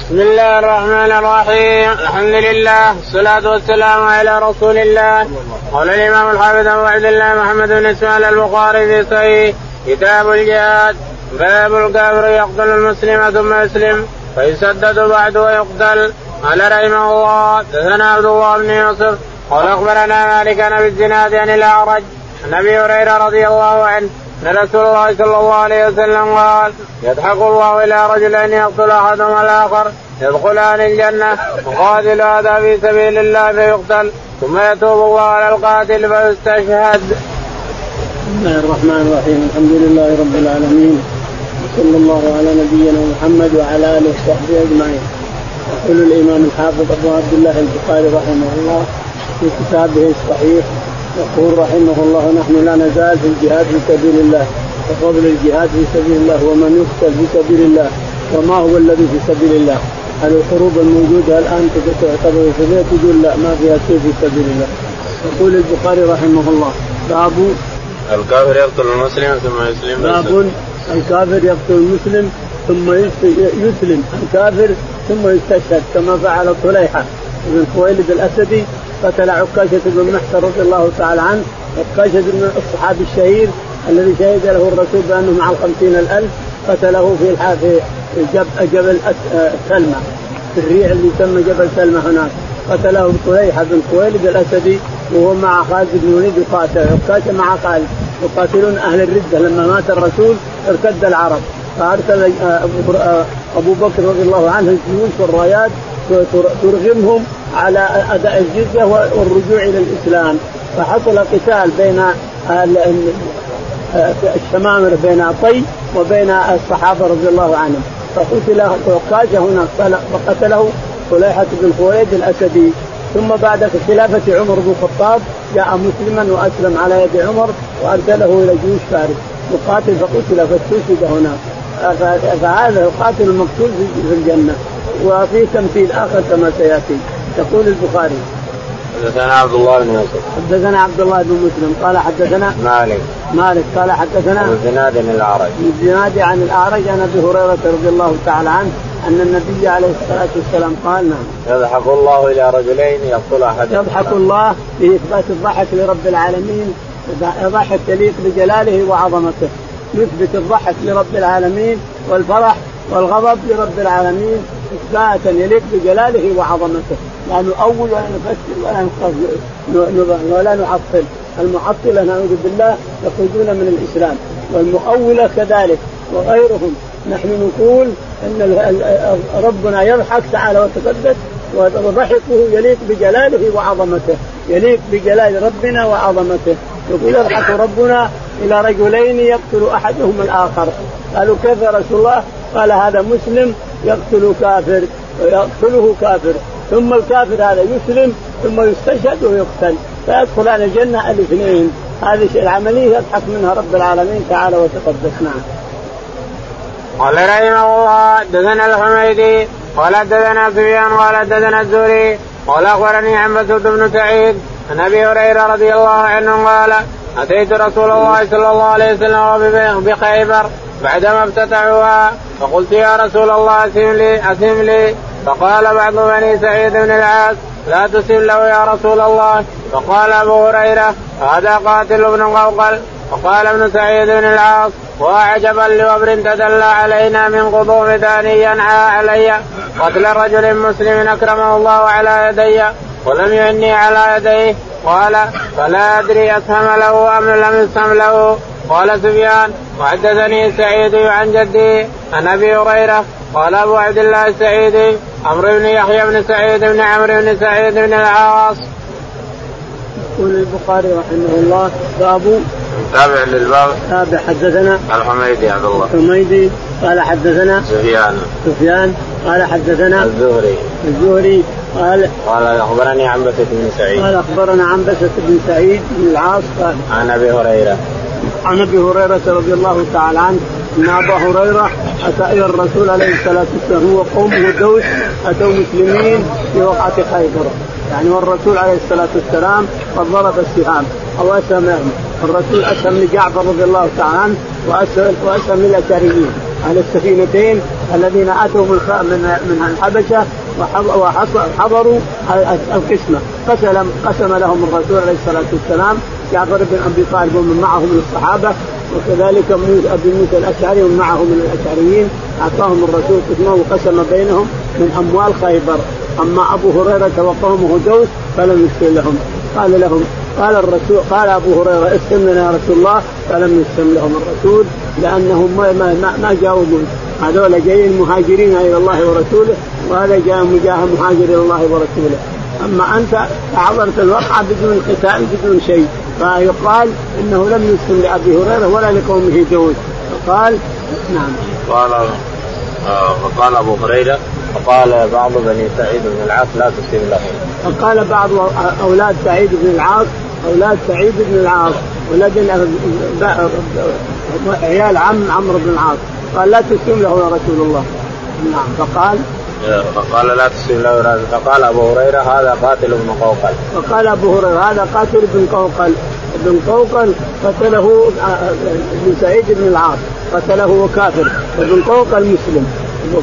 بسم الله الرحمن الرحيم. الحمد لله والصلاة والسلام على رسول الله. قال الإمام الحافظ أبو عبد الله محمد بن إسماعيل البخاري في صحيح كتاب الجهاد: باب الكافر يقتل المسلم ثم يسلم فيسدد بعد ويقتل. قال رحمه الله: حدثنا عبد الله بن يوسف قال أخبرنا مالك عن أبي الزناد عن الأعرج عن أبي هريرة رضي الله عنه أن رسول الله صلى الله عليه وسلم قال: يضحك الله إلى رجلين يقتل أحدهما الآخر يدخلان الجنة وقاتل هذا في سبيل الله فيقتل ثم يتوب الله على القاتل فيستشهد. بسم الله الرحمن الرحيم. الحمد لله رب العالمين وصلى الله على نبينا محمد وعلى آله وصحبه أجمعين. يقول الإمام الحافظ أبو عبد الله البخاري رحمه الله في كتابه الصحيح يقول رحمه الله: نحن لا نزال في الجهاد في سبيل الله. وفضل الجهاد في سبيل الله ومن يقتل في سبيل الله وما هو الذي في سبيل الله. هل الحروب الموجودة الآن تعتبر سبيل؟ تقول لا، ما فيها شيء في سبيل الله. يقول البخاري رحمه الله: باب الكافر يقتل المسلم ثم يسلم. باب الكافر يقتل المسلم ثم يسلم الكافر ثم يستشهد، كما فعل طليحة بن خويلد الأسدي. قتل عكاشة بن المحصن رضي الله تعالى عنه. عكاشة بن الصحابي الشهير الذي شهد له الرسول بأنه مع 50,000 قتله في جبل سلمى، في الريع اللي يسمى جبل سلمى هناك. قتله طليحة بن خويلد الأسدي وهو مع خالد بن الوليد يقاتل، عكاشة مع خالد يقاتلون أهل الردة. لما مات الرسول ارتد العرب، فأرسل أبو بكر رضي الله عنه الجيوش والرايات ترغمهم على أداء الجزية والرجوع إلى الإسلام. فحصل قتال بين الشمامر، بين عطي وبين الصحابة رضي الله عنهم، فقتل عكاشة هناك فقتله طليحة بن خويلد الأسدي. ثم بعد خلافة عمر بن الخطاب جاء مسلما وأسلم على يد عمر وأرسله إلى جيوش فارس يقاتل فقتل فاستشهد هناك. فهذا القاتل المقتول في الجنة. وفي تمثيل آخر كما سيأتي. يقول البخاري: حدثنا عبد الله بن يوسف حدثنا عبد الله بن مسلم قال حدثنا مالك قال حدثنا الزناد عن العرج عن أبي هريرة رضي الله تعالى عنه أن النبي عليه الصلاة والسلام قال: يضحك الله إلى رجلين يقتل أحدهما. يضحك الله لإثبات الضحك لرب العالمين، ضحك يليق بجلاله وعظمته. يثبت الضحك لرب العالمين والفرح والغضب لرب العالمين إثباتا يليق بجلاله وعظمته. لا نؤول ولا نفسر ولا نعطل. المعطلة نعوذ بالله يخرجون من الإسلام، والمؤولة كذلك وغيرهم. نحن نقول أن ربنا يضحك تعالى وتقدس، وضحكه يليق بجلاله وعظمته، يليق بجلال ربنا وعظمته. يقول: يضحك ربنا إلى رجلين يقتل أحدهما الآخر. قالوا: كيف يا رسول الله؟ قال: هذا مسلم يقتل كافر ويقتله كافر، ثم الكافر هذا يسلم ثم يستشهد ويقتل، فيدخلان الجنة الاثنين. هذه العملية يضحك منها رب العالمين تعالى وتقدسنا. قال رحمه الله: حدثنا الحميدي قال حدثنا سفيان قال حدثنا الزهري قال أخبرني عن مسعود بن سعيد عن أبي هريرة رضي الله عنه قال: أتيت رسول الله صلى الله عليه وسلم بخيبر بعدما افتتحوها فقلت: يا رسول الله أسم لي فقال بعض بني سعيد بن العاص: لا تسم له يا رسول الله. فقال أبو هريرة: هذا قاتل ابن قوقل. فقال ابن سعيد بن العاص: وعجبا لوبر تدلى علينا من قدوم داني ينعى علي قتل رجل مسلم أكرمه الله على يدي ولم يعني على يديه. قال: فلا أدري أسهم له أم لم يسهم له. قال سفيان: وحدثني السعيدي عن جدي عن أبي هريرة قال أبو عبد الله السعيدي: عمرو بن يحيى بن سعيد بن عمرو بن سعيد بن العاص. يقول البخاري رحمه الله: باب تابع للباب. تابع. حدثنا الحميدي عبد الله الحميدي قال حدثنا سفيان قال حدثنا الزهري قال أخبرني عن بسة بن سعيد بن العاص عن أبي هريرة رضي الله تعالى عنه أن أبا هريرة أتى إلى الرسول عليه الصلاة والسلام وقومه دوس، أتوا مسلمين في وقعة خيبر، يعني والرسول عليه الصلاة والسلام قد ضرب السهام أو أسهمهم. الرسول أسهم لجعفر رضي الله تعالى عنه وأسهم للأشعريين على السفينتين، الذين أتوا من الحبشة وحضروا القسمة قسم لهم الرسول عليه الصلاة والسلام جعفر بن أبي طالب ومن معه من الصحابة، وكذلك أبو موسى الأشعري ومن معه من الأشعريين، أعطاهم الرسول قسمه وقسم بينهم من أموال خيبر. أما أبو هريرة توقعهم هجوز فلم يسكن لهم. قال لهم قال أبو هريرة اسلم لنا يا رسول الله، فلم يسلم لهم الرسول لأنهم ما جاوبون. هذول جايين مهاجرين إلى الله ورسوله، وهذا جاء مهاجر إلى الله ورسوله. أما أنت أعذرت الوقعة بدون قتال بدون شيء، فيقال إنه لم يسلم لأبي هريرة ولا لقومه جوز. قال نعم. فقال أبو هريرة فقال بعض بني سعيد بن العاص لا تسلم لهم. فقال بعض أولاد سعيد بن العاص، ولد عيال عم عمرو بن العاص، قال لا تسلم له يا رسول الله. نعم. فقال لا تسلم له. فقال أبو هريرة هذا قاتل بن قوقل. بن قوقل قتله بن سعيد بن العاص، قتله وكافر، وبن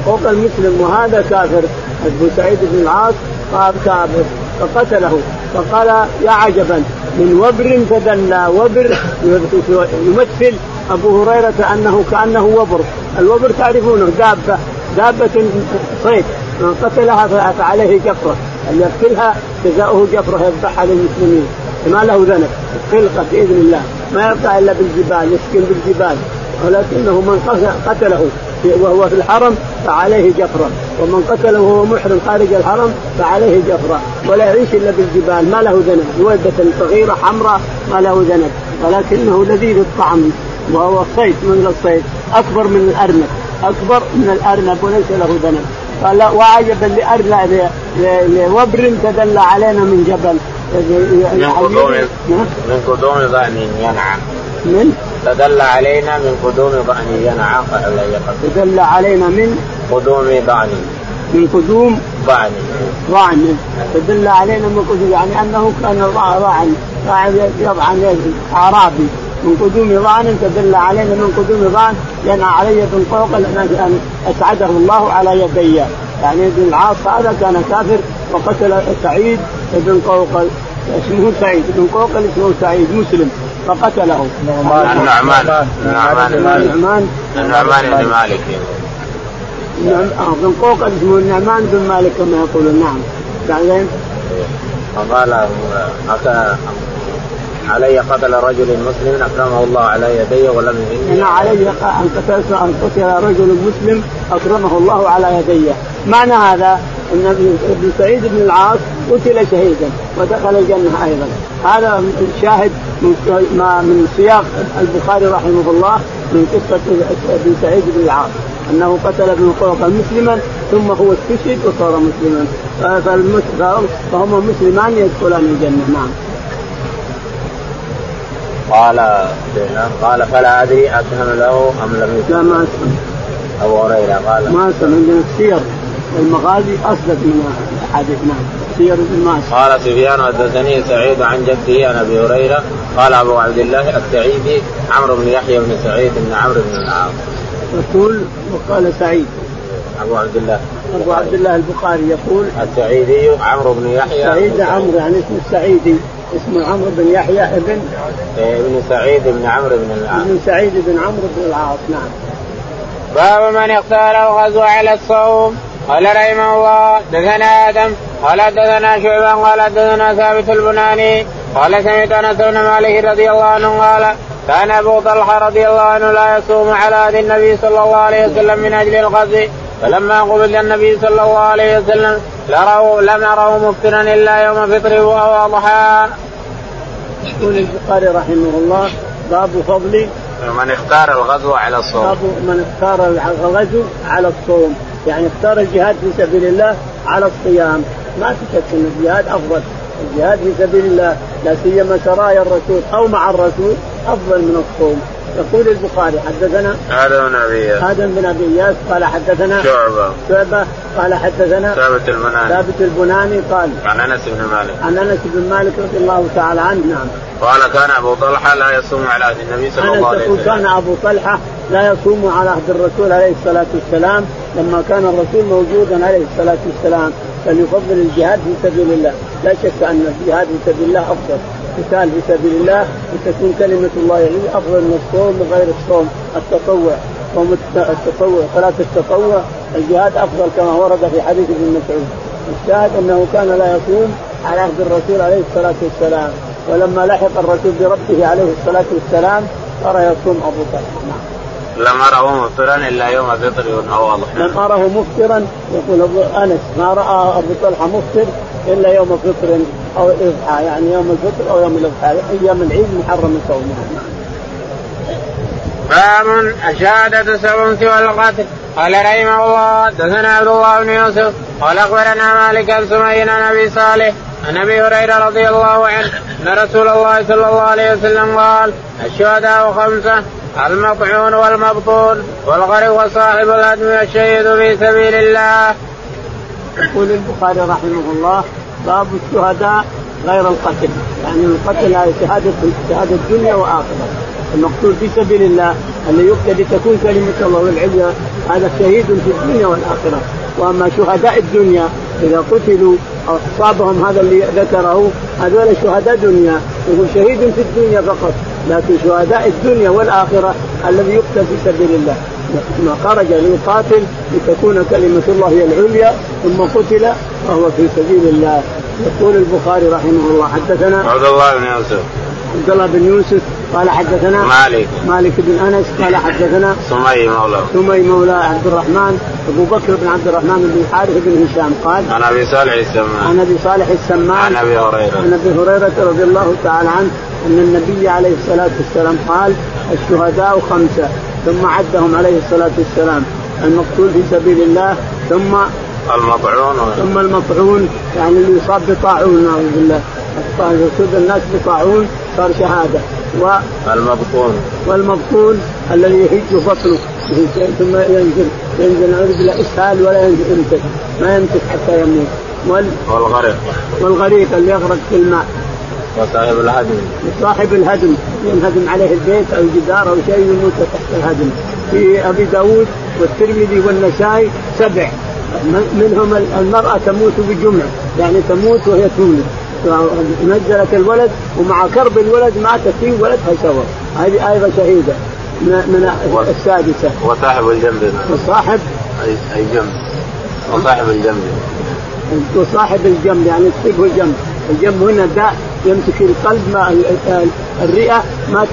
قوقل مسلم، وهذا كافر. أبو سعيد بن العاص قال كافر فقتله. فقال يا عجبا من وبر فدلى، وبر يمثل أبو هريرة أنه كأنه وبر. الوبر تعرفونه دابة صيد، من قتلها فعليه جفرة، اللي يقتلها جزاؤه جفرة يذبحها للمسلمين، ما له ذنب، خلقة بإذن الله، ما يرضى إلا بالجبال، يسكن بالجبال. ولكنه من قتله وهو في الحرم فعليه جفرة، ومن قتله وهو محرم خارج الحرم فعليه جفرة، ولا يعيش إلا بالجبال، ما له ذنب، ودة صغيرة حمراء ما له ذنب، ولكنه لذيذ الطعم، وهو صيد من الصيد، أكبر من الأرنب، وليس له ذنب. قال وعجبا لأرنب لوبر تدل علينا من جبل من قدوم ضأن ينعى، تدل علينا من قدوم ضأن ينعى، تدل علينا من قدوم ضأن، تدل علينا من قدوم، يعني أنه كان ضأن يضعن أعرابي، من قدوم ضأن تدل علينا من قدوم ضأن ينعى علي بن قوقل أن أسعده الله على يدي. يعني ابن العاص هذا كان كافر وقتل سعيد بن قوقل، اسمه سعيد بن قوقل، اسمه سعيد مسلم، فقتله النعمان بن مالك. بن قوقل اسمه النعمان بن مالك كما يقولون. نعم. بعدين قال علي قتل رجل مسلم أكرمه الله على يدي ولم يهني. أنا علي أن قتل رجل مسلم أكرمه الله على يدي. معنى هذا أن ابن سعيد بن العاص قتل شهيدا ودخل الجنة أيضا. هذا شاهد من سياق البخاري رحمه الله من قصة ابن سعيد بن العاص، أنه قتل ابن قوقل مسلما ثم هو استشهد وصار مسلما، فهم مسلمان يدخلان الجنة. نعم. قال فلا أدري أسهم له أم لم يسهم. لا ما أسهم أبو هريرة. قال ما أسهم، عندنا سير المغازي أصدق من حديثنا سير المغازي. قال سفيان حدثني سعيد عن جده عن أبي هريرة قال أبو عبد الله السعيدي عمرو بن يحيى بن سعيد بن عمرو بن العاص يقول، وقال سعيد أبو عبد الله البخاري يقول السعيدي عمرو بن يحيى سعيد عمرو، يعني اسم السعيدي اسمه عمرو بن يحيى ابن سعيد بن عمرو بن العاص، ابن سعيد بن عمرو بن العاص. نعم. باب من اختار الغزو على الصوم. قال رحمه الله دثنا آدم قال دثنا شعبة قال دثنا ثابت البناني قال سمعت أنس بن مالك رضي الله عنه قال كان أبو طلحة رضي الله عنه لا يصوم على عهد النبي صلى الله عليه وسلم من أجل الغزو، فلما قبل النبي صلى الله عليه وسلم لم أره مفطرا إلا يوم فطره أو أضحى. يقول البخاري رحمه الله باب فضل من اختار الغزو على الصوم. باب من اختار الغزو على الصوم، يعني اختار الجهاد في سبيل الله على الصيام. ما شك أن الجهاد أفضل، الجهاد في سبيل الله لا سيما سرايا الرسول أو مع الرسول أفضل من الصوم. يقول البخاري حدثنا آدم بن أبي إياس قال حدثنا شعبة قال حدثنا ثابت البناني قال عن أنس بن مالك رضي الله تعالى عنه. نعم. قال كان أبو طلحة لا يصوم على عهد النبي صلى الله عليه وسلم. كان أبو طلحة لا يصوم على عهد الرسول عليه الصلاة والسلام لما كان الرسول موجودا عليه الصلاة والسلام كان يفضل الجهاد في سبيل الله. لا شك أن الجهاد في سبيل الله أفضل، قتال في سبيل الله وتكون كلمة الله يعني أفضل من الصوم وغير الصوم، التطوع صلاة التطوع، الجهاد أفضل كما ورد في حديث ابن مسعود. الشاهد أنه كان لا يصوم على عهد الرسول عليه الصلاة والسلام، ولما لحق الرسول بربه عليه الصلاة والسلام صار يصوم أبو طلحة. لم أره مفطرا إلا يوم فطر وهو واضح. لم أره مفطرا، يقول أنس ما رأى أبو طلحة مفطر إلا يوم فطر أو الإضحى، يعني يوم الفطر أو يوم الإضحى، أيام العيد محرم صومها. باب الشهادة السبعة والقتل. قال رحمه الله حدثنا عبد الله بن يوسف قال أخبرنا مالك بن سمي عن أبي صالح عن أبي هريرة رضي الله عنه أن رسول الله صلى الله عليه وسلم قال الشهداء خمسة: المطعون والمبطون والغريب وصاحب الهدم والشهيد في سبيل الله. يقول البخاري رحمه الله باب الشهداء غير القتل، يعني القتل هذه شهادة الدنيا وآخرة، المقتول في سبيل الله اللي يقتدي تكون كلمة الله والعليا، هذا شهيد في الدنيا والآخرة. وأما شهداء الدنيا إذا قتلوا أو أصابهم هذا اللي ذكره، هذول شهداء دنيا، يقول شهيد في الدنيا فقط، لكن شهداء الدنيا والآخرة الذي يقتل في سبيل الله، ما خرج ليقاتل لتكون كلمة الله هي العليا، ثم قتل فهو في سبيل الله. يقول البخاري رحمه الله حدثنا عبد الله بن يوسف قال حدثنا مالك بن أنس قال حدثنا سمي مولى عبد الرحمن أبو بكر بن عبد الرحمن بن الحارث بن هشام قال عن أبي صالح السمان عن أبي هريرة رضي الله تعالى عنه أن النبي عليه الصلاة والسلام قال الشهداء خمسة، ثم عدهم عليه الصلاة والسلام: المقتول في سبيل الله، ثم المطعون يعني اللي يصاب بطاعون، نعوذ بالله، يصيب الناس بطاعون صار شهادة، والمبطون الذي يهج بطنه ثم ينزل نعوذ بالله إسهال ولا يمسك، ما يمسك حتى يموت، والغريق اللي يغرق في الماء، وصاحب الهدم ينهدم عليه البيت أو الجدار أو شيء يموت تحت الهدم. في أبي داود والترمذي والنسائي 7 منهم المرأة تموت بالجمع، يعني تموت وهي تولد، نزلت الولد ومع كرب الولد ماتت فيه ولدها سوا، هذه أيضا شهيدة من السادسة. وصاحب الجنب يعني تصيبه الجنب هنا داء يمسك القلب، ما الرئة ما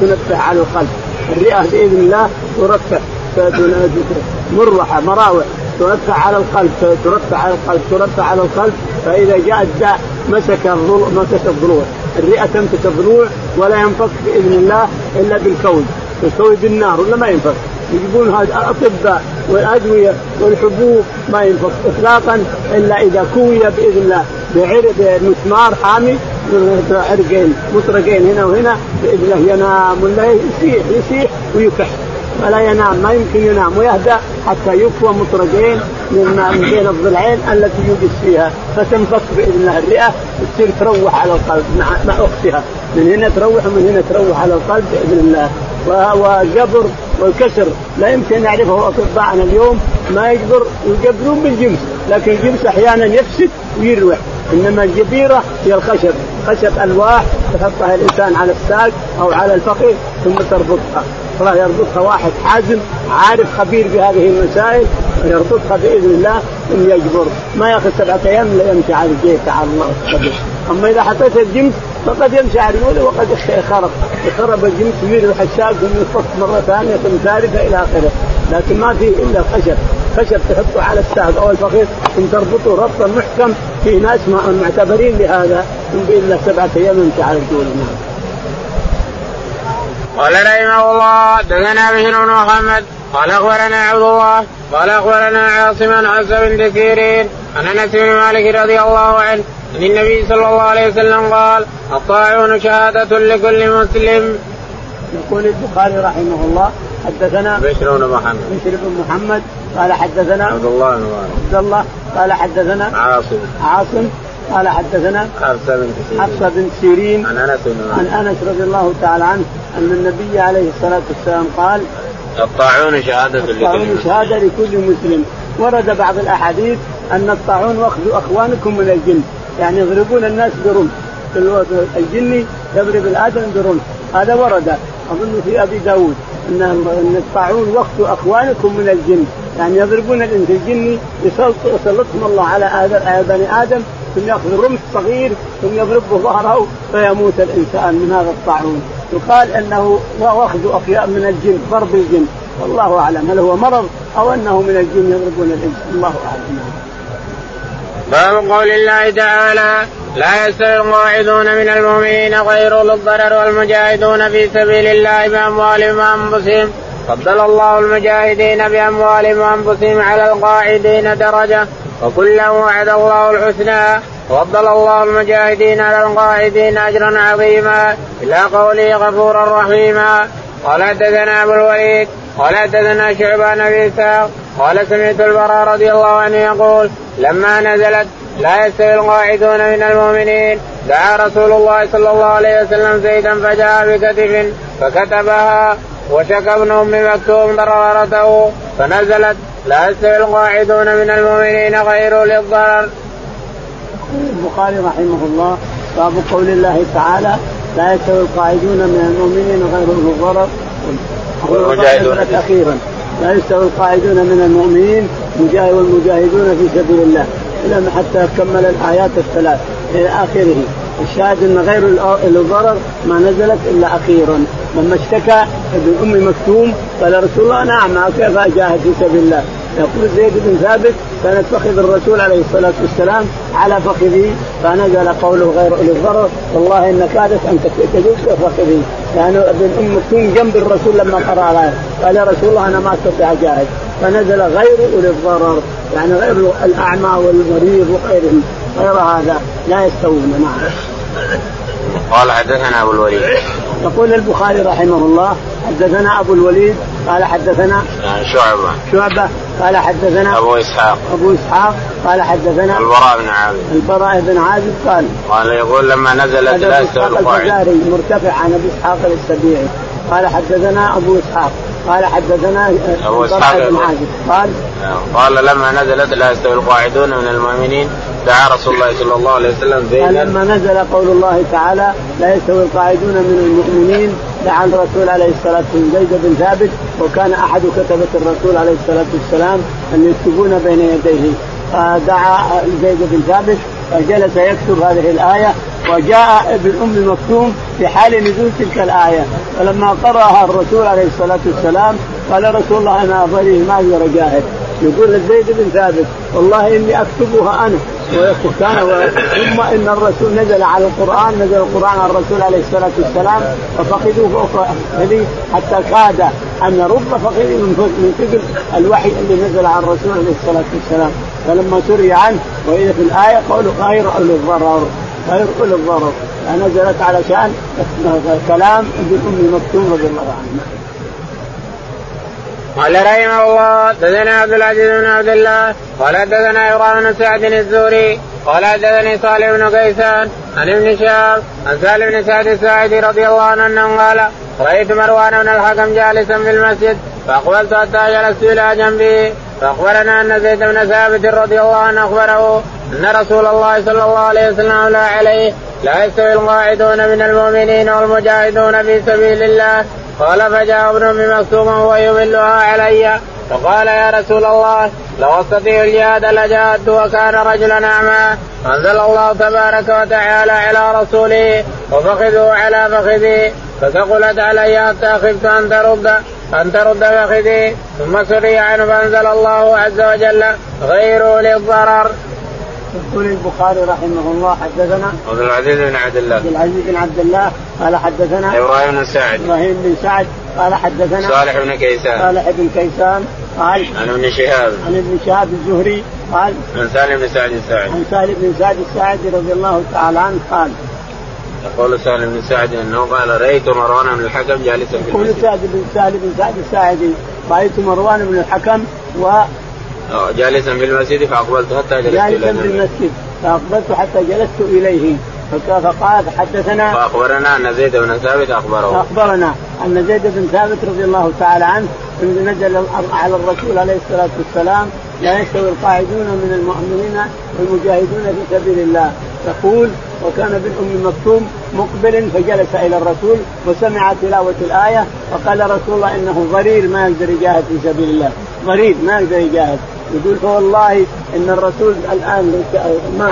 تنفع على القلب، الرئة بإذن الله ترفع، مراوح ترفع على القلب، فإذا جاء الداء مسك الضلوع، الرئة تمسك الضلوع ولا ينفك بإذن الله إلا بالكوي بالنار ولا ما ينفك، يجيبون هذا أطباء والأدوية والحبوب ما ينفك إطلاقا إلا إذا كوي بإذن الله بعرق مسمار حامي مطرقين هنا وهنا بإذن الله، ينام ولا يسيح ويكح ولا ينام، ما يمكن ينام ويهدأ حتى يكفى مطرقين من بين الضلعين التي يوجد فيها، فتنفك بإذن الله الرئة وتصير تروح على القلب مع أختها، من هنا تروح على القلب بإذن الله. والجبر والكسر لا يمكن نعرفه أطباءنا اليوم، ما يجبرون بالجمس، لكن الجمس أحيانا يفسد ويروح، إنما الجبيرة هي خشب ألواح تحطها الإنسان على الساق أو على الفخذ ثم تربطها، فلا يربطها واحد حازم عارف خبير بهذه المسائل يربطها بإذن الله ثم يجبر، ما يأخذ 7 أيام لا يمشي على الجيش على الله الخبير. أما إذا حطيت الجمس فقد يمشي على الأولى وقد خرب الجمس ويروح الساق ثم يفك مرة ثانية ثم ثالثة إلى آخره، لكن ما فيه إلا خشب تحطه على الساق أو الفخذ ثم تربطه ربطا محكم، في ناس معتبرين لهذا إلا 7 أيام يمشي على الجول. قال رحمه الله دثنا بشر بن محمد قال أخبرنا عبد الله قال أخبرنا عاصم بن عزة بن كثيرين عن أنس بن مالك رضي الله عنه أن النبي صلى الله عليه وسلم قال الطاعون شهادة لكل مسلم. يقول البخاري رحمه الله حدثنا بشر بن محمد قال حدثنا عبد الله قال حدثنا عاصم قال حدثنا حفصة بن سيرين عن أنس رضي الله تعالى عنه أن النبي عليه الصلاة والسلام قال الطاعون شهادة لكل مسلم. ورد بعض الأحاديث أن الطاعون واخذوا أخوانكم من الجن، يعني يضربون الناس برمح، الجني يضرب الآدم برمح، هذا ورد أظن في أبي داود أن الطاعون واخذوا أخوانكم من الجن، يعني يضربون الجني يسلطهم الله على بني آدم ثم يأخذ رمح صغير ثم يضربه ظهره فيموت الإنسان من هذا الطاعون. يقال أنه واخذوا أقياء من الجن ضرب الجن، والله أعلم هل هو مرض أو أنه من الجن يضربون الإنسان، الله أعلم. باب قول الله تعالى: لا يستوي القاعدون من المؤمنين غير أولي الضرر والمجاهدون في سبيل الله بأموالهم وأنفسهم، فضل الله المجاهدين بأموالهم وأنفسهم على القاعدين درجة، وكلا وعد الله الحسنى، وفضل الله المجاهدين على القاعدين أجرا عظيما، إلى قوله غفورا رحيما. قال حدثنا أبو الوليد قال حدثنا شعبة عن أبي إسحاق قال سمعت البراء رضي الله عنه يقول: لما نزلت لا يستوي القاعدون من المؤمنين دعا رسول الله صلى الله عليه وسلم زيدا فجاء بكتف فكتبها وشكى ابن أم مكتوم ضررته فنزلت: لا يستوي القاعدون من المؤمنين غير أولي الضرر. البخاري رحمه الله: باب قول الله تعالى: لا يستوي القاعدون من المؤمنين غير أولي الضرر والمجاهدون. أخيرا: لا يستوي القاعدون من المؤمنين والمجاهدون في سبيل الله، إلى حتى كمل الآيات الثلاث إلى آخره. الشاهد أن غير الضرر ما نزلت إلا أخيرا لما اشتكى ابن أم مكتوم قال رسول الله: نعم، كيف أجاهد في سبيل الله؟ يقول زيد بن ثابت: كانت فخذ الرسول عليه الصلاة والسلام على فخذه فنزل قوله غير أولي الضرر: والله إن كادت أن تجوز فخذي، لأنه ابن أم مكتوم جنب الرسول لما قرأ عليه قال: يا رسول الله أنا ما أستطيع أجاهد، فنزل غير أولي الضرر، يعني غير الأعمى والمريض وغيرهم، غير هذا لا يستوون معه. قال حدثنا أبو الوليد. يقول البخاري رحمه الله: حدثنا أبو الوليد قال حدثنا شعبة قال حدثنا أبو إسحاق قال حدثنا البراء بن عازب قال يقول: لما نزلت لا يستوي القاعدون. الزهري مرتفع عن أبو إسحاق السبيعي قال حدثنا أبو إسحاق قال حدثنا أبو إسحاق بن عازب قال لما نزلت لا يستوي القاعدون من المؤمنين دعا رسول الله صلى الله عليه وسلم زيدا. لما نزل قول الله تعالى: لا يستوي القاعدون من المؤمنين دعا الرسول عليه الصلاة والسلام زيد بن ثابت، وكان أحد كتبة الرسول عليه الصلاة والسلام أن يكتبون بين يديه، فدعا زيد بن ثابت فجلس يكتب هذه الآية، وجاء ابن أم مكتوم في حال نزول تلك الآية، فلما قرأها الرسول عليه الصلاة والسلام قال رسول الله: أنا أضريه ما أقدر أجاهد. يقول زيد بن ثابت: والله إني أكتبها أنا. ثم إن الرسول نزل القرآن على الرسول عليه الصلاة والسلام، ففقدوه حتى كاد أن رب فقد من ثقل الوحي اللي نزل على الرسول عليه الصلاة والسلام. فلما سري عنه وإذا في الآية قالوا غير أولي الضرر، نزلت على شأن كلام ابن أم مكتوم رضي الله عنه. قال رحمه الله: حدثنا عبد العزيز بن عبد الله قال حدثنا إبراهيم بن سعد الزهري قال حدثني صالح بن كيسان عن ابن شهاب عن سالم بن سعد الساعدي رضي الله عنه أنه قال: رأيت مروان بن الحكم جالسا في المسجد فأقبلت حتى جلست إلى جنبه، فأخبرنا أن زيد بن ثابت رضي الله عنه أخبره أن رسول الله صلى الله عليه وسلم لا عليه: لا يستوي القاعدون من المؤمنين والمجاهدون في سبيل الله. قال: فجاء ابن أم مكتوم ويملها علي، فقال: يا رسول الله، لو استطيع الجهاد لجاهدت، وكان رجلا أعمى. أنزل الله تبارك وتعالى على رسوله: وفخذه على فخذي، فثقلت علي حتى خفت أن ترد فخذي، ثم سري عنه، فأنزل الله عز وجل: غير أولي الضرر. يقول البخاري رحمه الله: حدثنا عبد العزيز بن عبد الله قال حدثنا إبراهيم بن سعد قال حدثنا صالح بن كيسان قال عن ابن شهاب الزهري قال عن سالم بن سعد الساعدي رضي الله تعالى عنه قال: يقول سالم بن سعد أنه قال: رأيت مروان بن الحكم جالسا في المسجد. جالسا في المسجد فأقبلت حتى جلست إليه فقال: حدثنا. فأخبرنا أن زيد بن ثابت أخبرنا أن زيد بن ثابت رضي الله تعالى عنه نزل على الرسول عليه الصلاة والسلام: لا يستوي القاعدون من المؤمنين والمجاهدون في سبيل الله. تقول: وكان بن أم مكتوم مقبل فجلس إلى الرسول وسمع تلاوة الآية، فقال رسول الله: إنه ضرير ما يقدر يجاهد في سبيل الله، ضرير ما يقدر يجاهد. يقول: فوالله إن الرسول الآن ما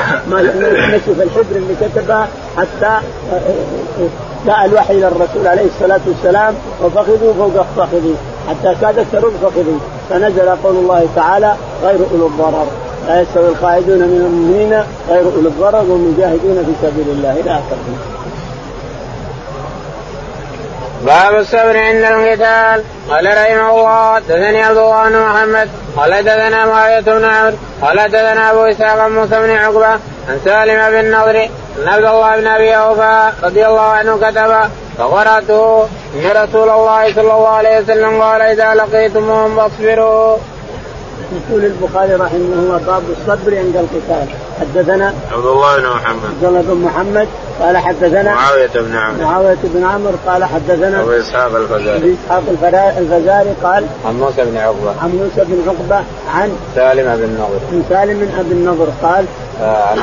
نشف الحبر اللي كتبها حتى جاء الوحي إلى الرسول عليه الصلاة والسلام: وفخذوا فوق فخذوا حتى كادت ترد فخذوا، فنزل قول الله تعالى: غير أولو الضرر، لا يستوي القاعدون من المؤمنين غير أولو الضرر والمجاهدون في سبيل الله، إلى آخره. باب الصبر عند القتال. قال رحمه الله: حدثني عبد الله بن محمد قال حدثنا معاوية بن عمرو قال حدثنا أبو إسحاق موسى بن عقبة عن سالم بن النضر أن عبد الله بن أبي أوفى رضي الله عنه كتب: فقرأته إن رسول الله صلى الله عليه وسلم قال: إذا لقيتموهم فاصبروا. يقول البخاري رحمه الله: باب الصبر عند القتال. حدثنا عبد الله بن محمد قال حدثنا معاوية بن عمرو قال حدثنا أبو إسحاق الفزاري قال عن موسى بن عقبة عن سالم بن أبي النضر قال عن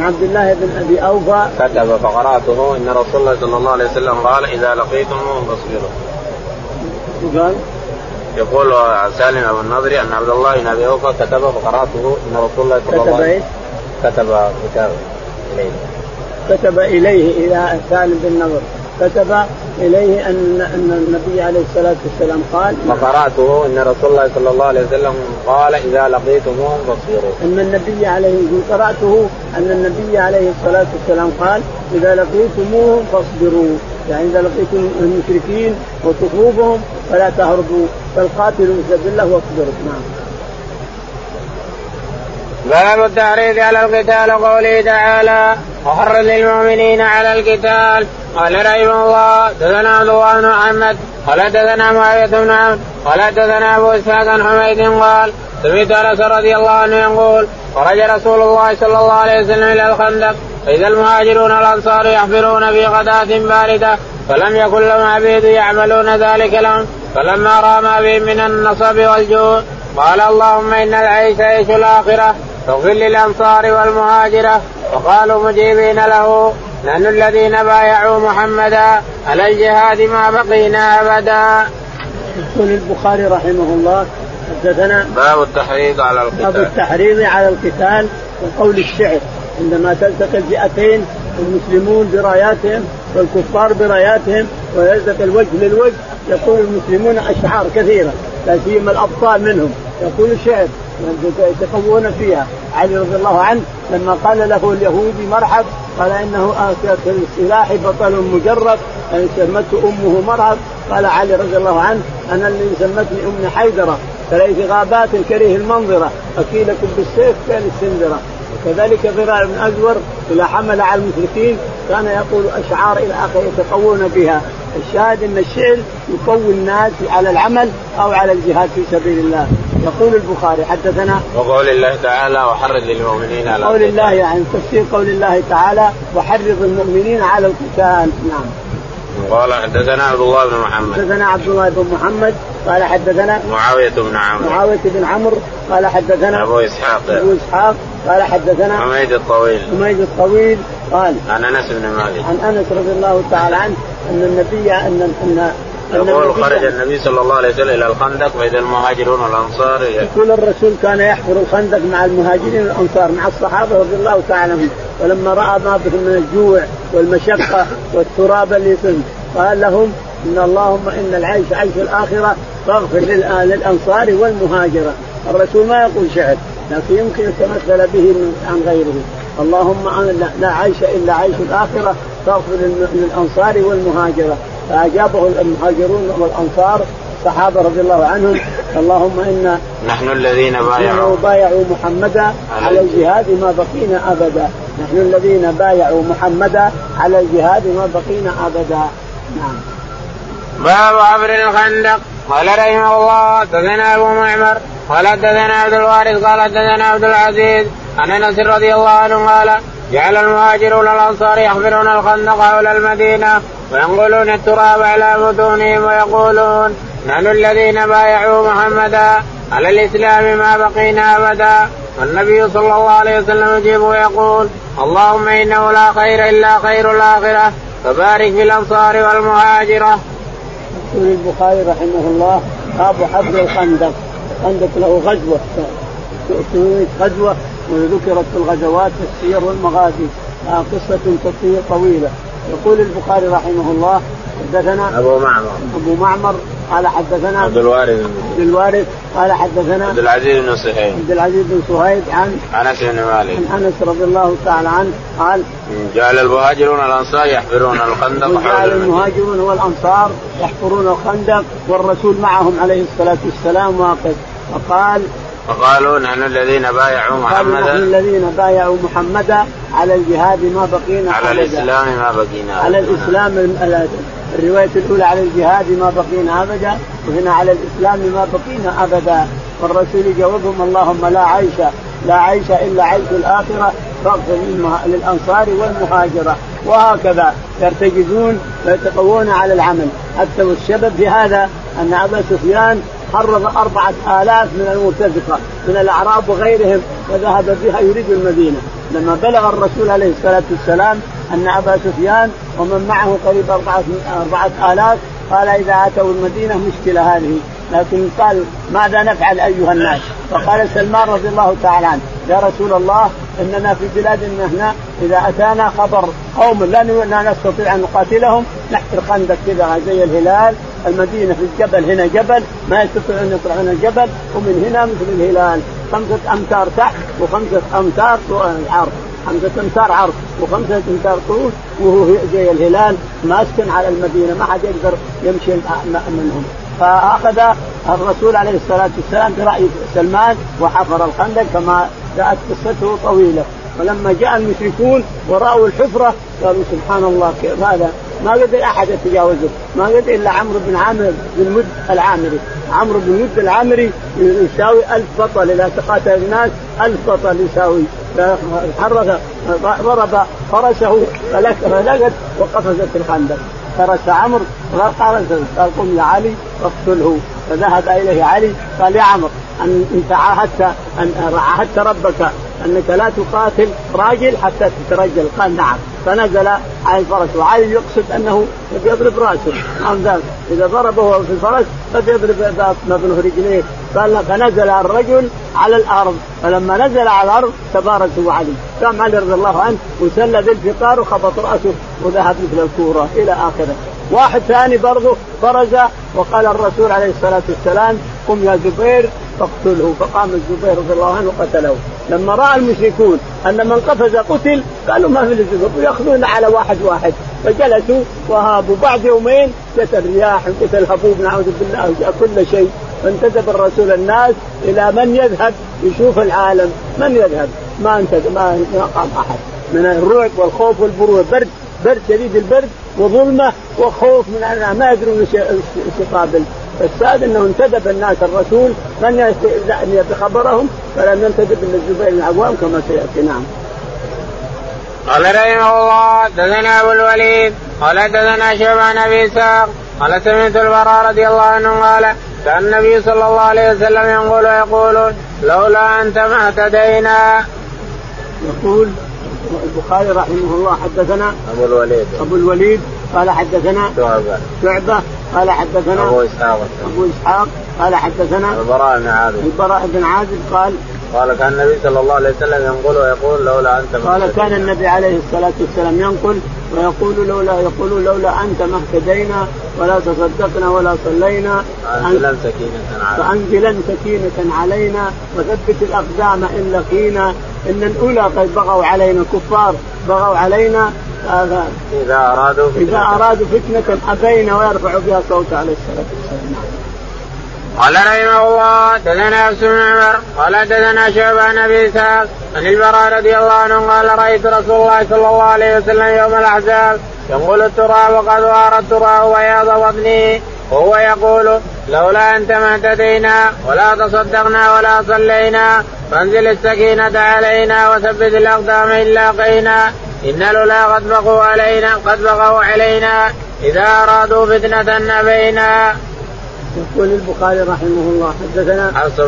عبد الله بن أبي أوفى كتب: فقرأته إن رسول الله صلى الله عليه وسلم قال: إذا لقيتموهم فاصبروا. قال يقول سالم أبو النضري أن عبد الله بن أبي أوفى كتب: فقرأته إن رسول الله صلى الله عليه وسلم كتب إليه إلى سالم بن النضر كتب إليه أن النبي عليه الصلاة والسلام قال: فقرأته إن رسول الله صلى الله عليه وسلم قال: إذا لقيتموهم فاصبروا. أن النبي عليه قرأته أن النبي عليه الصلاة والسلام قال: إذا لقيتموهم فاصبروا، يعني إذا لقيتم المشركين وتخوفهم فلا تهربوا، فالقاتلوا في سبيل الله واصبروا. نعم. باب التحريض على القتال. قوله تعالى: وحرض للمؤمنين على القتال. قال رحمه الله: دثنا عبد الله بن محمد قال دثنا معاوية بن عمرو قال دثنا أبو إسحاق عن حميد قال: سمعت أنس رضي الله عنه يقول: خرج رسول الله صلى الله عليه وسلم إلى الخندق، فإذا المهاجرون الأنصار يحفرون في غداة باردة، فلم يكن لهم عبيد يعملون ذلك لهم، فلما رأى ما بهم من النصب والجوع قال: اللهم إن العيش عيش الآخرة، فاغفر للأنصار والمهاجرة. وقالوا مجيبين له: نحن الذين بايعوا محمدا على الجهاد ما بقينا أبدا. يقول البخاري رحمه الله: حدثنا باب التحريض على القتال. وقول الشعر: عندما تلتقي الفئتين، المسلمون براياتهم والكفار براياتهم، ويلتقي الوجه للوجه، يقول المسلمون أشعار كثيرة لا سيما الأبطال منهم، يقول الشعر يتقوون فيها. علي رضي الله عنه لما قال له اليهودي مرحب، قال: إنه آتى السلاح بطل مجرد، أن سمته أمه مرحب. قال علي رضي الله عنه: أنا اللي سمتني أمي حيدرة، تلي في غابات كريه المنظرة، أكيلكم بالسيف كان السندرة. وكذلك ذراع بن أزور إلى حمل على المشركين كان يقول أشعار إلى آخر يتقوون بها. الشاهد أن الشعر يقوي الناس على العمل أو على الجهاد في سبيل الله. يقول البخاري: حدثنا وقول الله تعالى: وحرض للمؤمنين على قول الله، يعني تفسير قول الله تعالى: وحرض المؤمنين على القتال. نعم. قال حدثنا عبد الله بن محمد قال حدثنا معاوية بن عمرو قال حدثنا أبو إسحاق قال حدثنا حميد الطويل قال عن أنس رضي الله تعالى عنه أن النبي يقول: خرج النبي صلى الله عليه وسلم إلى الخندق، فإذا المهاجرون والأنصار يقول الرسول كان يحفر الخندق مع المهاجرين والأنصار مع الصحابة رضي الله تعالى عنهم، ولما رأى ما بهم من الجوع والمشقة والتراب اللي فيه قال لهم: إن اللهم إن العيش عيش الآخرة، فاغفر للأنصار والمهاجرة. الرسول ما يقول شعر، لكن يمكن يتمثل به عن غيره: اللهم لا عيش إلا عيش الآخرة، فاغفر للأنصار والمهاجرة. فأجابه المهاجرون والأنصار الصحابة رضي الله عنهم: اللهم إن نحن الذين بايعوا محمدا على الجهاد ما بقينا أبدا، نحن الذين بايعوا محمدا على الجهاد ما بقينا أبدا. نعم. باب عبر الخندق. قال رحمه الله: دثنا أبو معمر قال دثنا عبد الوارث قال دثنا عبد العزيز عن أنس رضي الله عنه قال: جعل المهاجرون الأنصار يحفرون الخندق حول المدينة، وينقلون التراب على بطونهم، ويقولون: نحن الذين بايعوا محمدا على الإسلام ما بقينا أبدا. والنبي صلى الله عليه وسلم يجيب ويقول: اللهم إنه لا خير إلا خير الآخرة فبارك في الأنصار والمهاجرة. يقول البخاري رحمه الله: باب حفر الخندق. الخندق له غزوة، غزوة وذكرت في الغزوات السير والمغازي، قصة تفصيلية طويلة. يقول البخاري رحمه الله: حدثنا أبو معمر قال حدثنا عبد الوارث قال حدثنا عبد العزيز بن صهيب عن أنس بن مالك عن أنس رضي الله تعالى عنه قال: جعل المهاجرون الأنصار يحفرون الخندق حول المدينة. المهاجرون والأنصار يحفرون الخندق والرسول معهم عليه الصلاة والسلام واقف. فقالوا نحن الذين بايعوا محمدا على الجهاد ما بقينا على الإسلام ما بقينا على الإسلام. الرواية الأولى على الجهاد ما بقينا أبدا، وهنا على الإسلام ما بقينا أبدا. والرسول جاوبهم: اللهم لا عيش إلا عيش الآخرة فاغفر للأنصار والمهاجرة. وهكذا يرتجزون ويتقوون على العمل. حتى والسبب في هذا أن أبا سفيان حرّض 4000 من المرتزقة من الأعراب وغيرهم وذهب بها يريد المدينة. لما بلغ الرسول عليه الصلاة والسلام أن أبا سفيان ومن معه قريب 4000 قال: إذا أتوا المدينة مشكلة هذه، لكن قال: ماذا نفعل أيها الناس؟ فقال سلمان رضي الله تعالى عنه: يا رسول الله، إننا في بلادنا هنا إذا أتانا خبر قوم لا نستطيع أن نقاتلهم نحفر خندق كذا زي الهلال. المدينة في الجبل، هنا جبل ما يستطيع أن يطلع هنا جبل، ومن هنا مثل الهلال 5 أمتار تحت و5 أمتار عرض، 5 أمتار عرض و5 أمتار طول، وهو زي الهلال ماسكن على المدينة ما حد يقدر يمشي منهم. فأخذ الرسول عليه الصلاة والسلام برأي سلمان وحفر الخندق كما جاءت قصته طويلة. فلما جاء المشركون ورأوا الحفرة قالوا: سبحان الله، كيف هذا؟ ما قدر أحد يتجاوزه، ما قدر إلا عمرو بن مد العامري يساوي 1000 بطل. إذا تقاتل الناس 1000 بطل يساوي. حرك ضرب فرسه فلقت وقفزت الخندق. فرس عمرو قال: قم يا علي اقتله. فذهب إليه علي قال: يا عمرو، أن تعاهدت ربك أنك لا تقاتل راجل حتى تترجل. قال: نعم. فنزل على الفرس، وعلي يقصد أنه يضرب رأسه، نعم، إذا ضربه في الفرس قد يضرب مبنه رجليه. فنزل الرجل على الأرض، فلما نزل على الأرض تبارزه علي، قام علي رضي الله عنه وسل بالفقار وخبط رأسه وذهب مثل الكورة إلى آخره. واحد ثاني برضه برز وقال الرسول عليه الصلاة والسلام: قم يا زبير فاقتله. فقام الزبير رضي الله عنه وقتله. لما رأى المشركون أن من قفز قتل قالوا: ما في الزبير، ويأخذون على واحد، فجلسوا وهابوا. بعد يومين جت الرياح وجت الهبوب، نعوذ بالله، وجاء كل شيء. فانتدب الرسول الناس إلى من يذهب يشوف العالم، من يذهب، ما قام أحد من الرعب والخوف والبرود، برد شديد البرد وظلمة وخوف من أننا ما يدرون يقابل. فالساد أنه انتدب الناس الرسول من يتخبرهم، فلم ينتدب إلا الزبير بن العوام كما سيأتي. نعم. قال رحمه الله: دثنا أبو الوليد قال دثنا شعبة عن أبي إسحاق قال سمعت البراء رضي الله عنه قال: كان النبي صلى الله عليه وسلم يقولون: لولا أنت ما اهتدينا. يقول البخاري رحمه الله: حدثنا أبو الوليد قال حدثنا شعبة قال حدثنا أبو إسحاق قال حدثنا البراء بن عازب قال كان النبي صلى الله عليه وسلم يقول لولا أنت ما اهتدينا. قال كان النبي عليه الصلاة والسلام ينقل ويقول لولا أنت ما اهتدينا ولا تصدقنا ولا صلينا، فأنزلن سكينة علينا وثبت الأقدام إن لقينا. إن الأولى قد بغوا علينا، كفار بغوا علينا، إذا أرادوا فتنة أبينا ويرفعوا بها صوت عليه الصلاة والسلام. قال رحمه الله: دثنا أبو عمر قال دثنا شعبة عن أبي إسحاق عن البراء رضي الله عنه قال: رأيت رسول الله صلى الله عليه وسلم يوم الأحزاب ينقل التراب وقد وار التراب وياض وابني، وهو يقول: لولا أنت ما اهتدينا ولا تصدقنا ولا صلينا، فانزل السكينة علينا وثبت الأقدام إن لاقينا. إن لولا قد بغوا علينا إذا أرادوا فتنة أبينا. يقول البخاري رحمه الله حدثنا حفص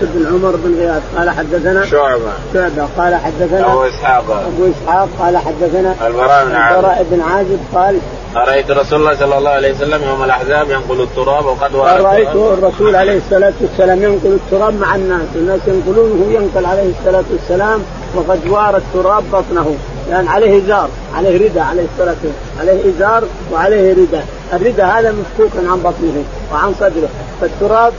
بن عمر بن غياث قال حدثنا شعبة قال حدثنا أبو إسحاق قال حدثنا البراء بن عازب قال أرأيت رسول الله صلى الله عليه وسلم يوم الأحزاب ينقل التراب وقد وعد رأيت الرسول عليه الصلاة والسلام ينقل التراب مع الناس ينقلونه ينقل عليه الصلاة والسلام وقد وار التراب بطنه لأن عليه إزار عليه رداء عليه الصلاة عليه إزار وعليه رداء الرداء هذا مفكوك عن بطنه وعن صدره فالتراب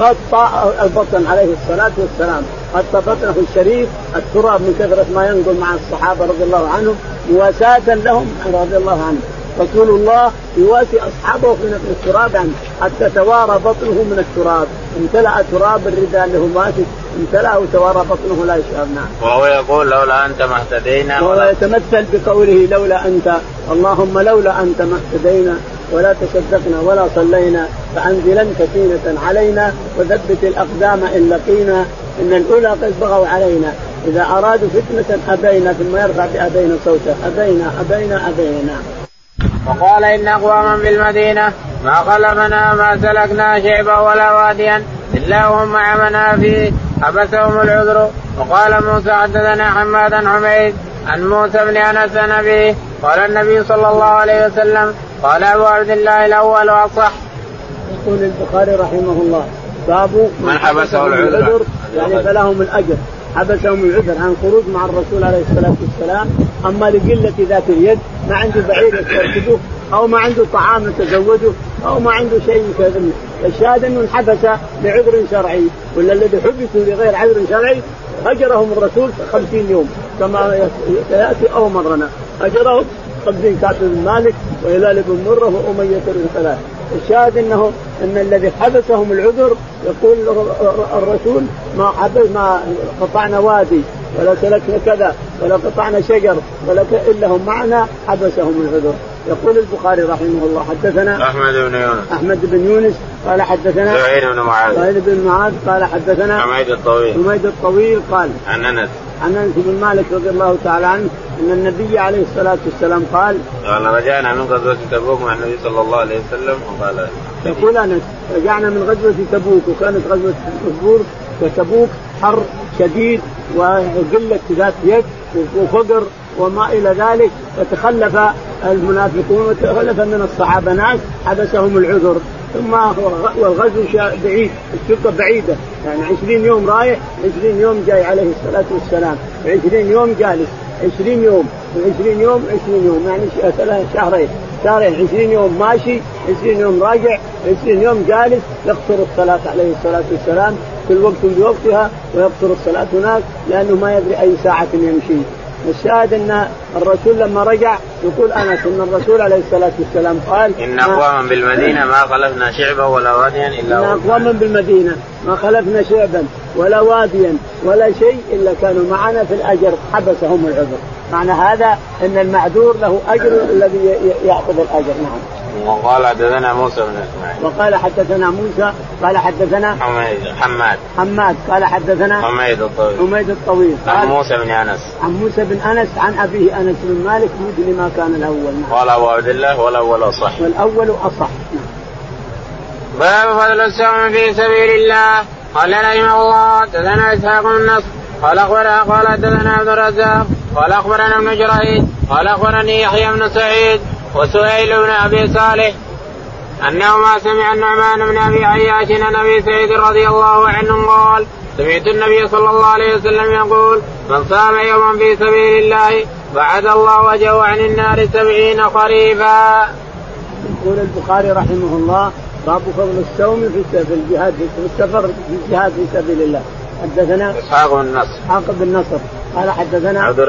غطى البطن عليه الصلاة والسلام غطى بطنه الشريف التراب من كثرة ما ينقل مع الصحابة رضي الله عنهم مواساة لهم رضي الله عنهم رسول الله يواسي أصحابه في نقل التراب عنه حتى توارى بطنه من التراب امتلأ تراب الرداء اللي هو ماسك امتلأه وتوارى بطنه لا يشعرنا وهو يقول لولا أنت ما اهتدينا وهو يتمثل بقوله لولا أنت اللهم لولا أنت ما اهتدينا ولا تصدقنا ولا صلينا فأنزلن سكينة علينا وثبت الأقدام إن لقينا إن الأولى قد بغوا علينا إذا أرادوا فتنة أبينا ثم يرفع بأبينا صوته أبينا أبينا أبينا وقال إن أقواما بالمدينة ما خلفنا ما سلكنا شعبا ولا واديا إلا وهم معنا فيه حبسهم العذر وقال موسى حدثنا حماد بن حميد عن موسى بن أنس نبيه قال النبي صلى الله عليه وسلم قال أبو عبد الله الأول وأصح. يقول البخاري رحمه الله باب من حبسه العذر يعني فلهم الأجر حبسهم العذر عن خروج مع الرسول عليه الصلاة والسلام أما لقلة ذات اليد ما عنده بعير يسترقبه أو ما عنده طعام يتزوجه أو ما عنده شيء يستخدمه الشاهد أنه انحبس لعذر شرعي ولا الذي حبسوا لغير عذر شرعي هجرهم الرسول 50 يوم كما سيأتي أو مرنا هجرهم 50 كعب بن مالك وهلال بن مرة وأمية بن ثلاث الشاهد أنه أن الذي حبسهم العذر يقول الرسول ما قطعنا وادي ولا سلكنا كذا ولا قطعنا شجر ولا إلا هم معنا حبسهم العذر. يقول البخاري رحمه الله حدثنا أحمد بن يونس قال حدثنا زهير بن معاذ قال حدثنا حميد الطويل قال عن أنس بن مالك رضي الله تعالى عنه أن النبي عليه الصلاة والسلام قال رجعنا من غزوة تبوك مع النبي صلى الله عليه وسلم وقال يقول أنس رجعنا من غزوة تبوك وكانت غزوة تبوك حر شديد وقلة ذات يد وفقر وما إلى ذلك فتخلف المنافقون وتخلف من الصحابة ناس حبسهم العذر ثم والغزو بعيد الشقة بعيدة يعني 20 يوم رايح 20 يوم جاي عليه الصلاة والسلام 20 يوم جالس 20 يوم 20 يوم 20 يوم يعني 3 شهرين 20 يوم ماشي 20 يوم راجع 20 يوم جالس يقصر الصلاة عليه الصلاة والسلام في الوقت بوقتها ويقصر الصلاة هناك لأنه ما يدري أي ساعة يمشي. الشاهد أن الرسول لما رجع يقول أنس أن الرسول عليه الصلاة والسلام قال إن أقواما بالمدينة ما خلفنا شعبا ولا واديا إلا إن أقواما بالمدينة ما خلفنا شعبا ولا واديا ولا شيء إلا كانوا معنا في الأجر حبسهم العذر معنى هذا أن المعذور له أجر الذي يأخذ الأجر. نعم. وقال حدثنا موسى بن إسماعيل قال حدثنا حماد قال حدثنا حميد الطويل عن موسى بن أنس عن أبيه أنس بن مالك مثل ما كان الأول. قال أبو عبد الله والأول أصح باب فضل السعي في سبيل الله. قال رحمه الله حدثنا إسحاق بن النصر قال حدثنا عبد الرزاق قال أخبرنا ابن جريج قال أخبرني يحيى بن سعيد وسهيل بن أبي صالح أنهما سمع النعمان بن أبي عياش عن أبي سعيد رضي الله عنه قال سمعت النبي صلى الله عليه وسلم يقول من صام يوما في سبيل الله بعد الله وجهه عن النار 70 خريفا. يقول البخاري رحمه الله باب فضل الصوم في الجهاد والسفر في الجهاد في سبيل الله. حدثنا إسحاق بن نصر قال حدثنا عبد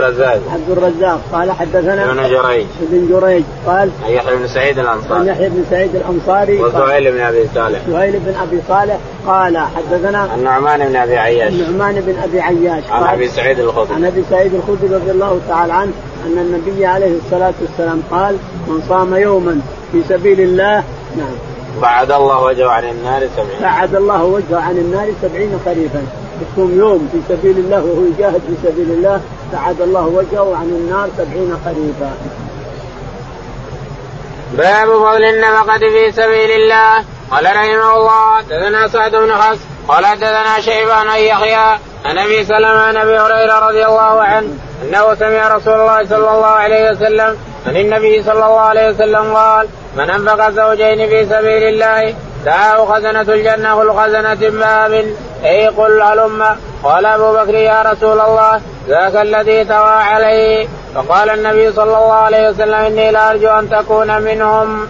الرزاق قال حدثنا ابن جريج قال يحيى بن سعيد الأنصاري وسهيل بن أبي صالح قال حدثنا النعمان بن أبي عياش عن أبي سعيد الخدري رضي الله تعالى عنه أن النبي عليه الصلاة والسلام قال من صام يوما في سبيل الله بعد الله وجهه عن النار سبعين خريفا. يكون يوم في سبيل الله وهو يجاهد في سبيل الله بعد الله وجهه عن النار 70 خريفا. باب فضل النفقة في سبيل الله. قال رحمه الله حدثنا سعد بن حفص قال حدثنا شيبان عن يحيى عن ابي سلمة عن ابي هريرة رضي الله عنه انه سمع رسول الله صلى الله عليه وسلم عن النبي صلى الله عليه وسلم قال من انفق زوجين في سبيل الله دعاه خزنة الجنة الخزنة باب اي قل هلم. قال ابو بكر يا رسول الله ذاك الذي توى عليه. فقال النبي صلى الله عليه وسلم اني لا ارجو ان تكون منهم.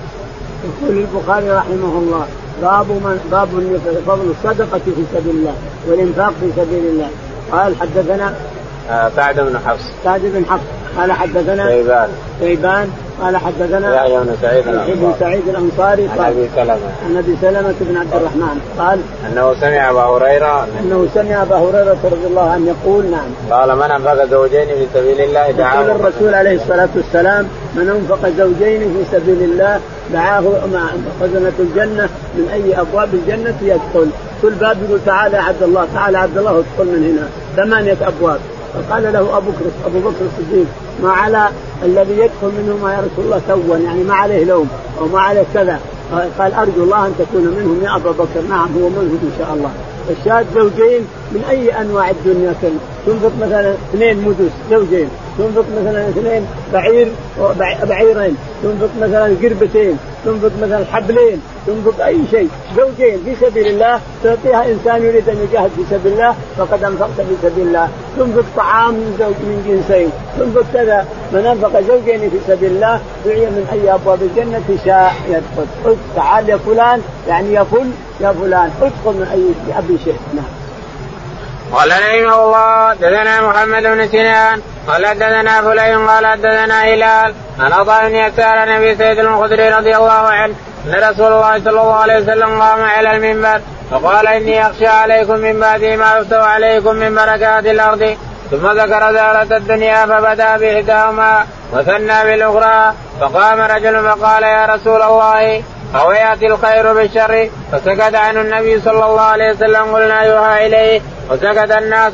يقول البخاري رحمه الله باب فضل الصدقة في سبيل الله والإنفاق في سبيل الله. قال حدثنا سعد بن حفص قال حدثنا شيبان قال حدثنا يحيى بن سعيد الأنصاري عن أبي سلمة بن عبد الرحمن قال أنه سمع أبا هريرة رضي الله عنه يقول قال من أنفق زوجين في سبيل الله دعاه. قال الرسول عليه الصلاة والسلام من أنفق زوجين في سبيل الله دعاه خزنة الجنة من أي أبواب الجنة يدخل. كل باب يقول تعالى عبد الله ادخل من هنا 8 أبواب. فقال له أبو بكر الصديق ما على الذي يدخل منهم يا رسول الله سوا يعني ما عليه لوم أو ما عليه كذا. قال أرجو الله أن تكون منهم يا أبو بكر. نعم هو منهم إن شاء الله. الشاهد زوجين من أي أنواع الدنيا تنفق مثلا 2 مدوس زوجين، تنفق مثلا 2 بعيرين، تنفق مثلا قربتين، تنفق مثلا حبلين، تنفق أي شيء زوجين في سبيل الله تعطيها إنسان يريد أن يجاهد في سبيل الله فقد أنفقت في سبيل الله. تنفق طعام من زوج من جنسين، تنفق كذا. من أنفق زوجين في سبيل الله دعي من أي أبواب الجنة شاء يدخل. تعال يا فلان يعني يا فلان ادخل من أي أبي شيء. قال رحمه الله دثنا محمد بن سنان قال دثنا فلان قال دثنا هلال عن عطاء بن يسار عن ابي سعيد الخدري رضي الله عنه ان رسول الله صلى الله عليه وسلم قام على المنبر فقال اني اخشى عليكم من بعد ما افتوا عليكم من بركات الارض. ثم ذكر زهرة الدنيا فبدا باحداهما وثنى بالاخرى. فقام رجل فقال يا رسول الله أو يأتي الخير بالشر؟ فسكت عنه النبي صلى الله عليه وسلم قلنا يوحى إليه وسكت الناس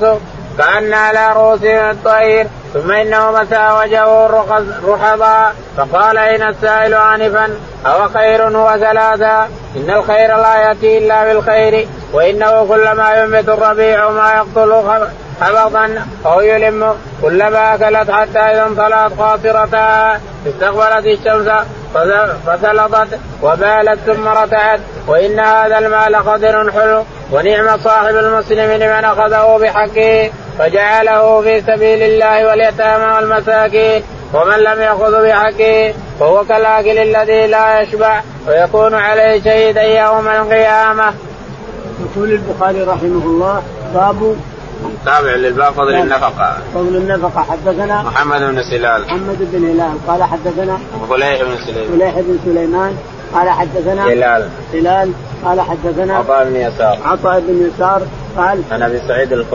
كأن على رؤوسهم الطير. ثم إنه مساء وجهه رحضا فقال إن السائل آنفا أو خير هو 3 إن الخير لا يأتي إلا بالخير وإنه كلما ينبت الربيع ما يقتل حبطا أو يلم كلما أكلت حتى إذا انطلت قاصرتها استقبلت الشمس فسلطت وبالت ثم رتعت. وإن هذا المال قدر حلو ونعم صاحب المسلم من أخذه بحقه فجعله في سبيل الله واليتامى والمساكين ومن لم يأخذ بحقه فهو كالآكل الذي لا يشبع ويكون عليه شهيدا يوم القيامة. يقول البخاري رحمه الله باب تابع للباب فضل النفقة. فضل النفقة حدثنا محمد بن هلال قال حدثنا طليحة بن سليمان قال حدثنا هلال قال حدثنا عطاء بن يسار قال عن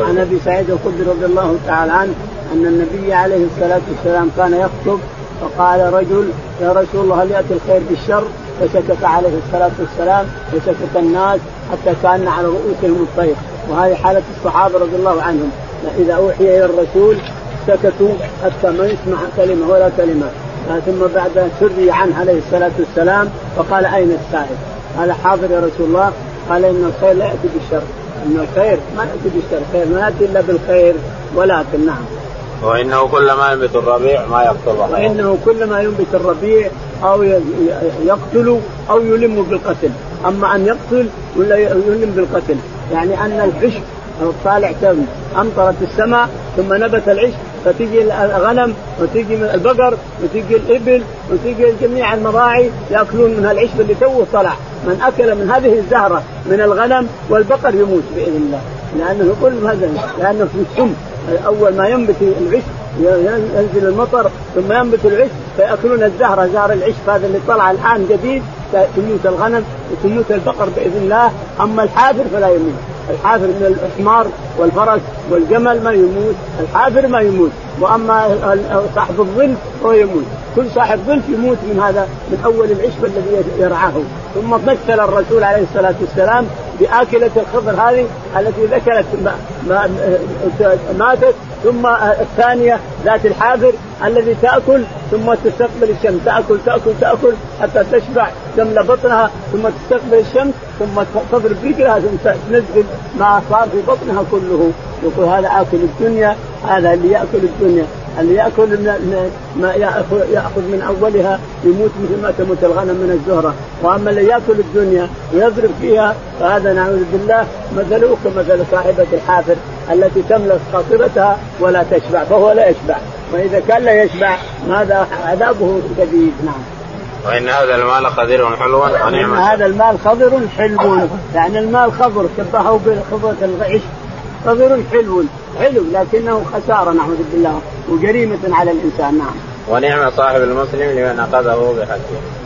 أبي سعيد الخدري رضي الله تعالى عنه أن النبي عليه الصلاة والسلام كان يخطب فقال رجل يا رسول الله هل يأتي الخير بالشر؟ فسكت عليه الصلاة والسلام فسكت الناس حتى كان على رؤوسهم الطير. وهذه حالة الصحابة رضي الله عنهم إذا أوحي إلى الرسول سكتوا حتى ما يسمع كلمة ولا كلمة. ثم بعد سري عنه عليه الصلاة والسلام فقال أين السائل؟ قال حاضر يا رسول الله. قال إن الخير لا يأتي بالشر، إن الخير ما يأتي بالشر، خير ما يأتي إلا بالخير ولكن نعم. وإنه كلما ينبت الربيع ما يقتله. وإنه كلما ينبت الربيع أو يقتل أو يلم بالقتل. أما أن يقتل ولا يلم بالقتل يعني أن العشب طالع تم أمطرت السماء ثم نبت العشب فتيجي الغنم وتيجي البقر وتيجي الإبل وتيجي جميع المراعي يأكلون من العشب اللي توه طلع. من أكل من هذه الزهرة من الغنم والبقر يموت بإذن الله لأنه كل هذا لأنه في السم. أول ما ينبت العشب ينزل المطر ثم ينبت العشب فيأكلون الزهرة زهر العشب هذا اللي طلع الآن جديد تموت الغنم وتموت البقر بإذن الله. أما الحافر فلا يموت. الحافر من الحمار والفرس والجمل ما يموت، الحافر ما يموت. وأما صاحب الظلف هو يموت. كل صاحب ظلف يموت من هذا من أول العشب الذي يرعاه. ثم مثل الرسول عليه الصلاة والسلام بآكلة الخضر هذه التي ذكرت ماتت ثم الثانية ذات الحافر الذي تأكل ثم تستقبل الشمس، تأكل تأكل تأكل حتى تشبع تملأ بطنها ثم تستقبل الشمس ثم تضرب رجلها ثم تنزل ما صار في بطنها كله. يقول هذا آكل الدنيا، هذا اللي يأكل الدنيا، اللي يأكل ما يأخذ من أولها يموت مثل ما تموت الغنم من الزهرة. وأما اللي يأكل الدنيا ويضرب فيها فهذا نعوذ بالله مثله كمثل صاحبة الحافر التي تملأ قاطرتها ولا تشبع، فهو لا يشبع، وإذا كان لا يشبع هذا عذابه شديد. نعم. وإن هذا المال خضر حلو ونعم. هذا المال خضر حلو، يعني المال خضر شبهه بالخضرة العشب، خضر حلو حلو لكنه خسارة نعوذ بالله وجريمة على الإنسان. نعم. ونعم صاحب المسلم لمن أخذه بحقه.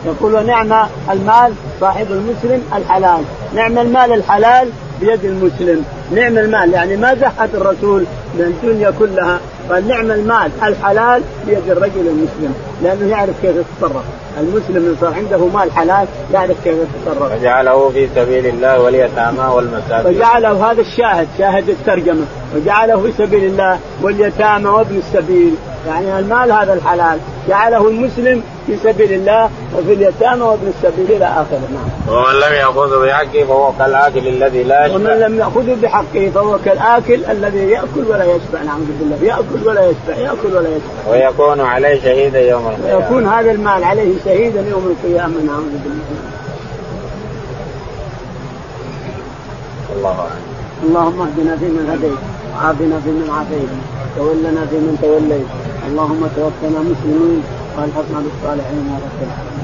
يقول ونعم المال صاحب المسلم الحلال، نعم المال الحلال بيد المسلم، نعم المال يعني ما زحت الرسول من الدنيا كلها، فالنعم المال الحلال بيد الرجل المسلم لأنه يعرف كيف يتصرف. المسلم إن صار عنده مال حلال يعرف كيف يتصرف. وجعله في سبيل الله واليتامى والمساكين. وجعله هذا الشاهد شاهد الترجمة، وجعله في سبيل الله واليتامى وابن السبيل، يعني المال هذا الحلال جعله المسلم في سبيل الله وفي اليتامى وابن السبيل إلى آخر. نعم. ومن لم يأخذ بحقه فهو كالآكل الذي لا يشبع. ومن لم يأخذ بحقه فهو كالآكل الذي يأكل ولا يشبع. نعم بالله، يأكل ولا يشبع، يأكل ولا يشبع. ويكون عليه شهيدا يوم القيامة. يكون هذا المال عليه شهيدا يوم القيامة. نعم بالله. الله اللهم اهدنا فيمن هديت، وعافنا فيمن عافيت، تولنا فيمن توليت، اللهم توفنا مسلمين والحقنا بالصالحين يا رب العالمين.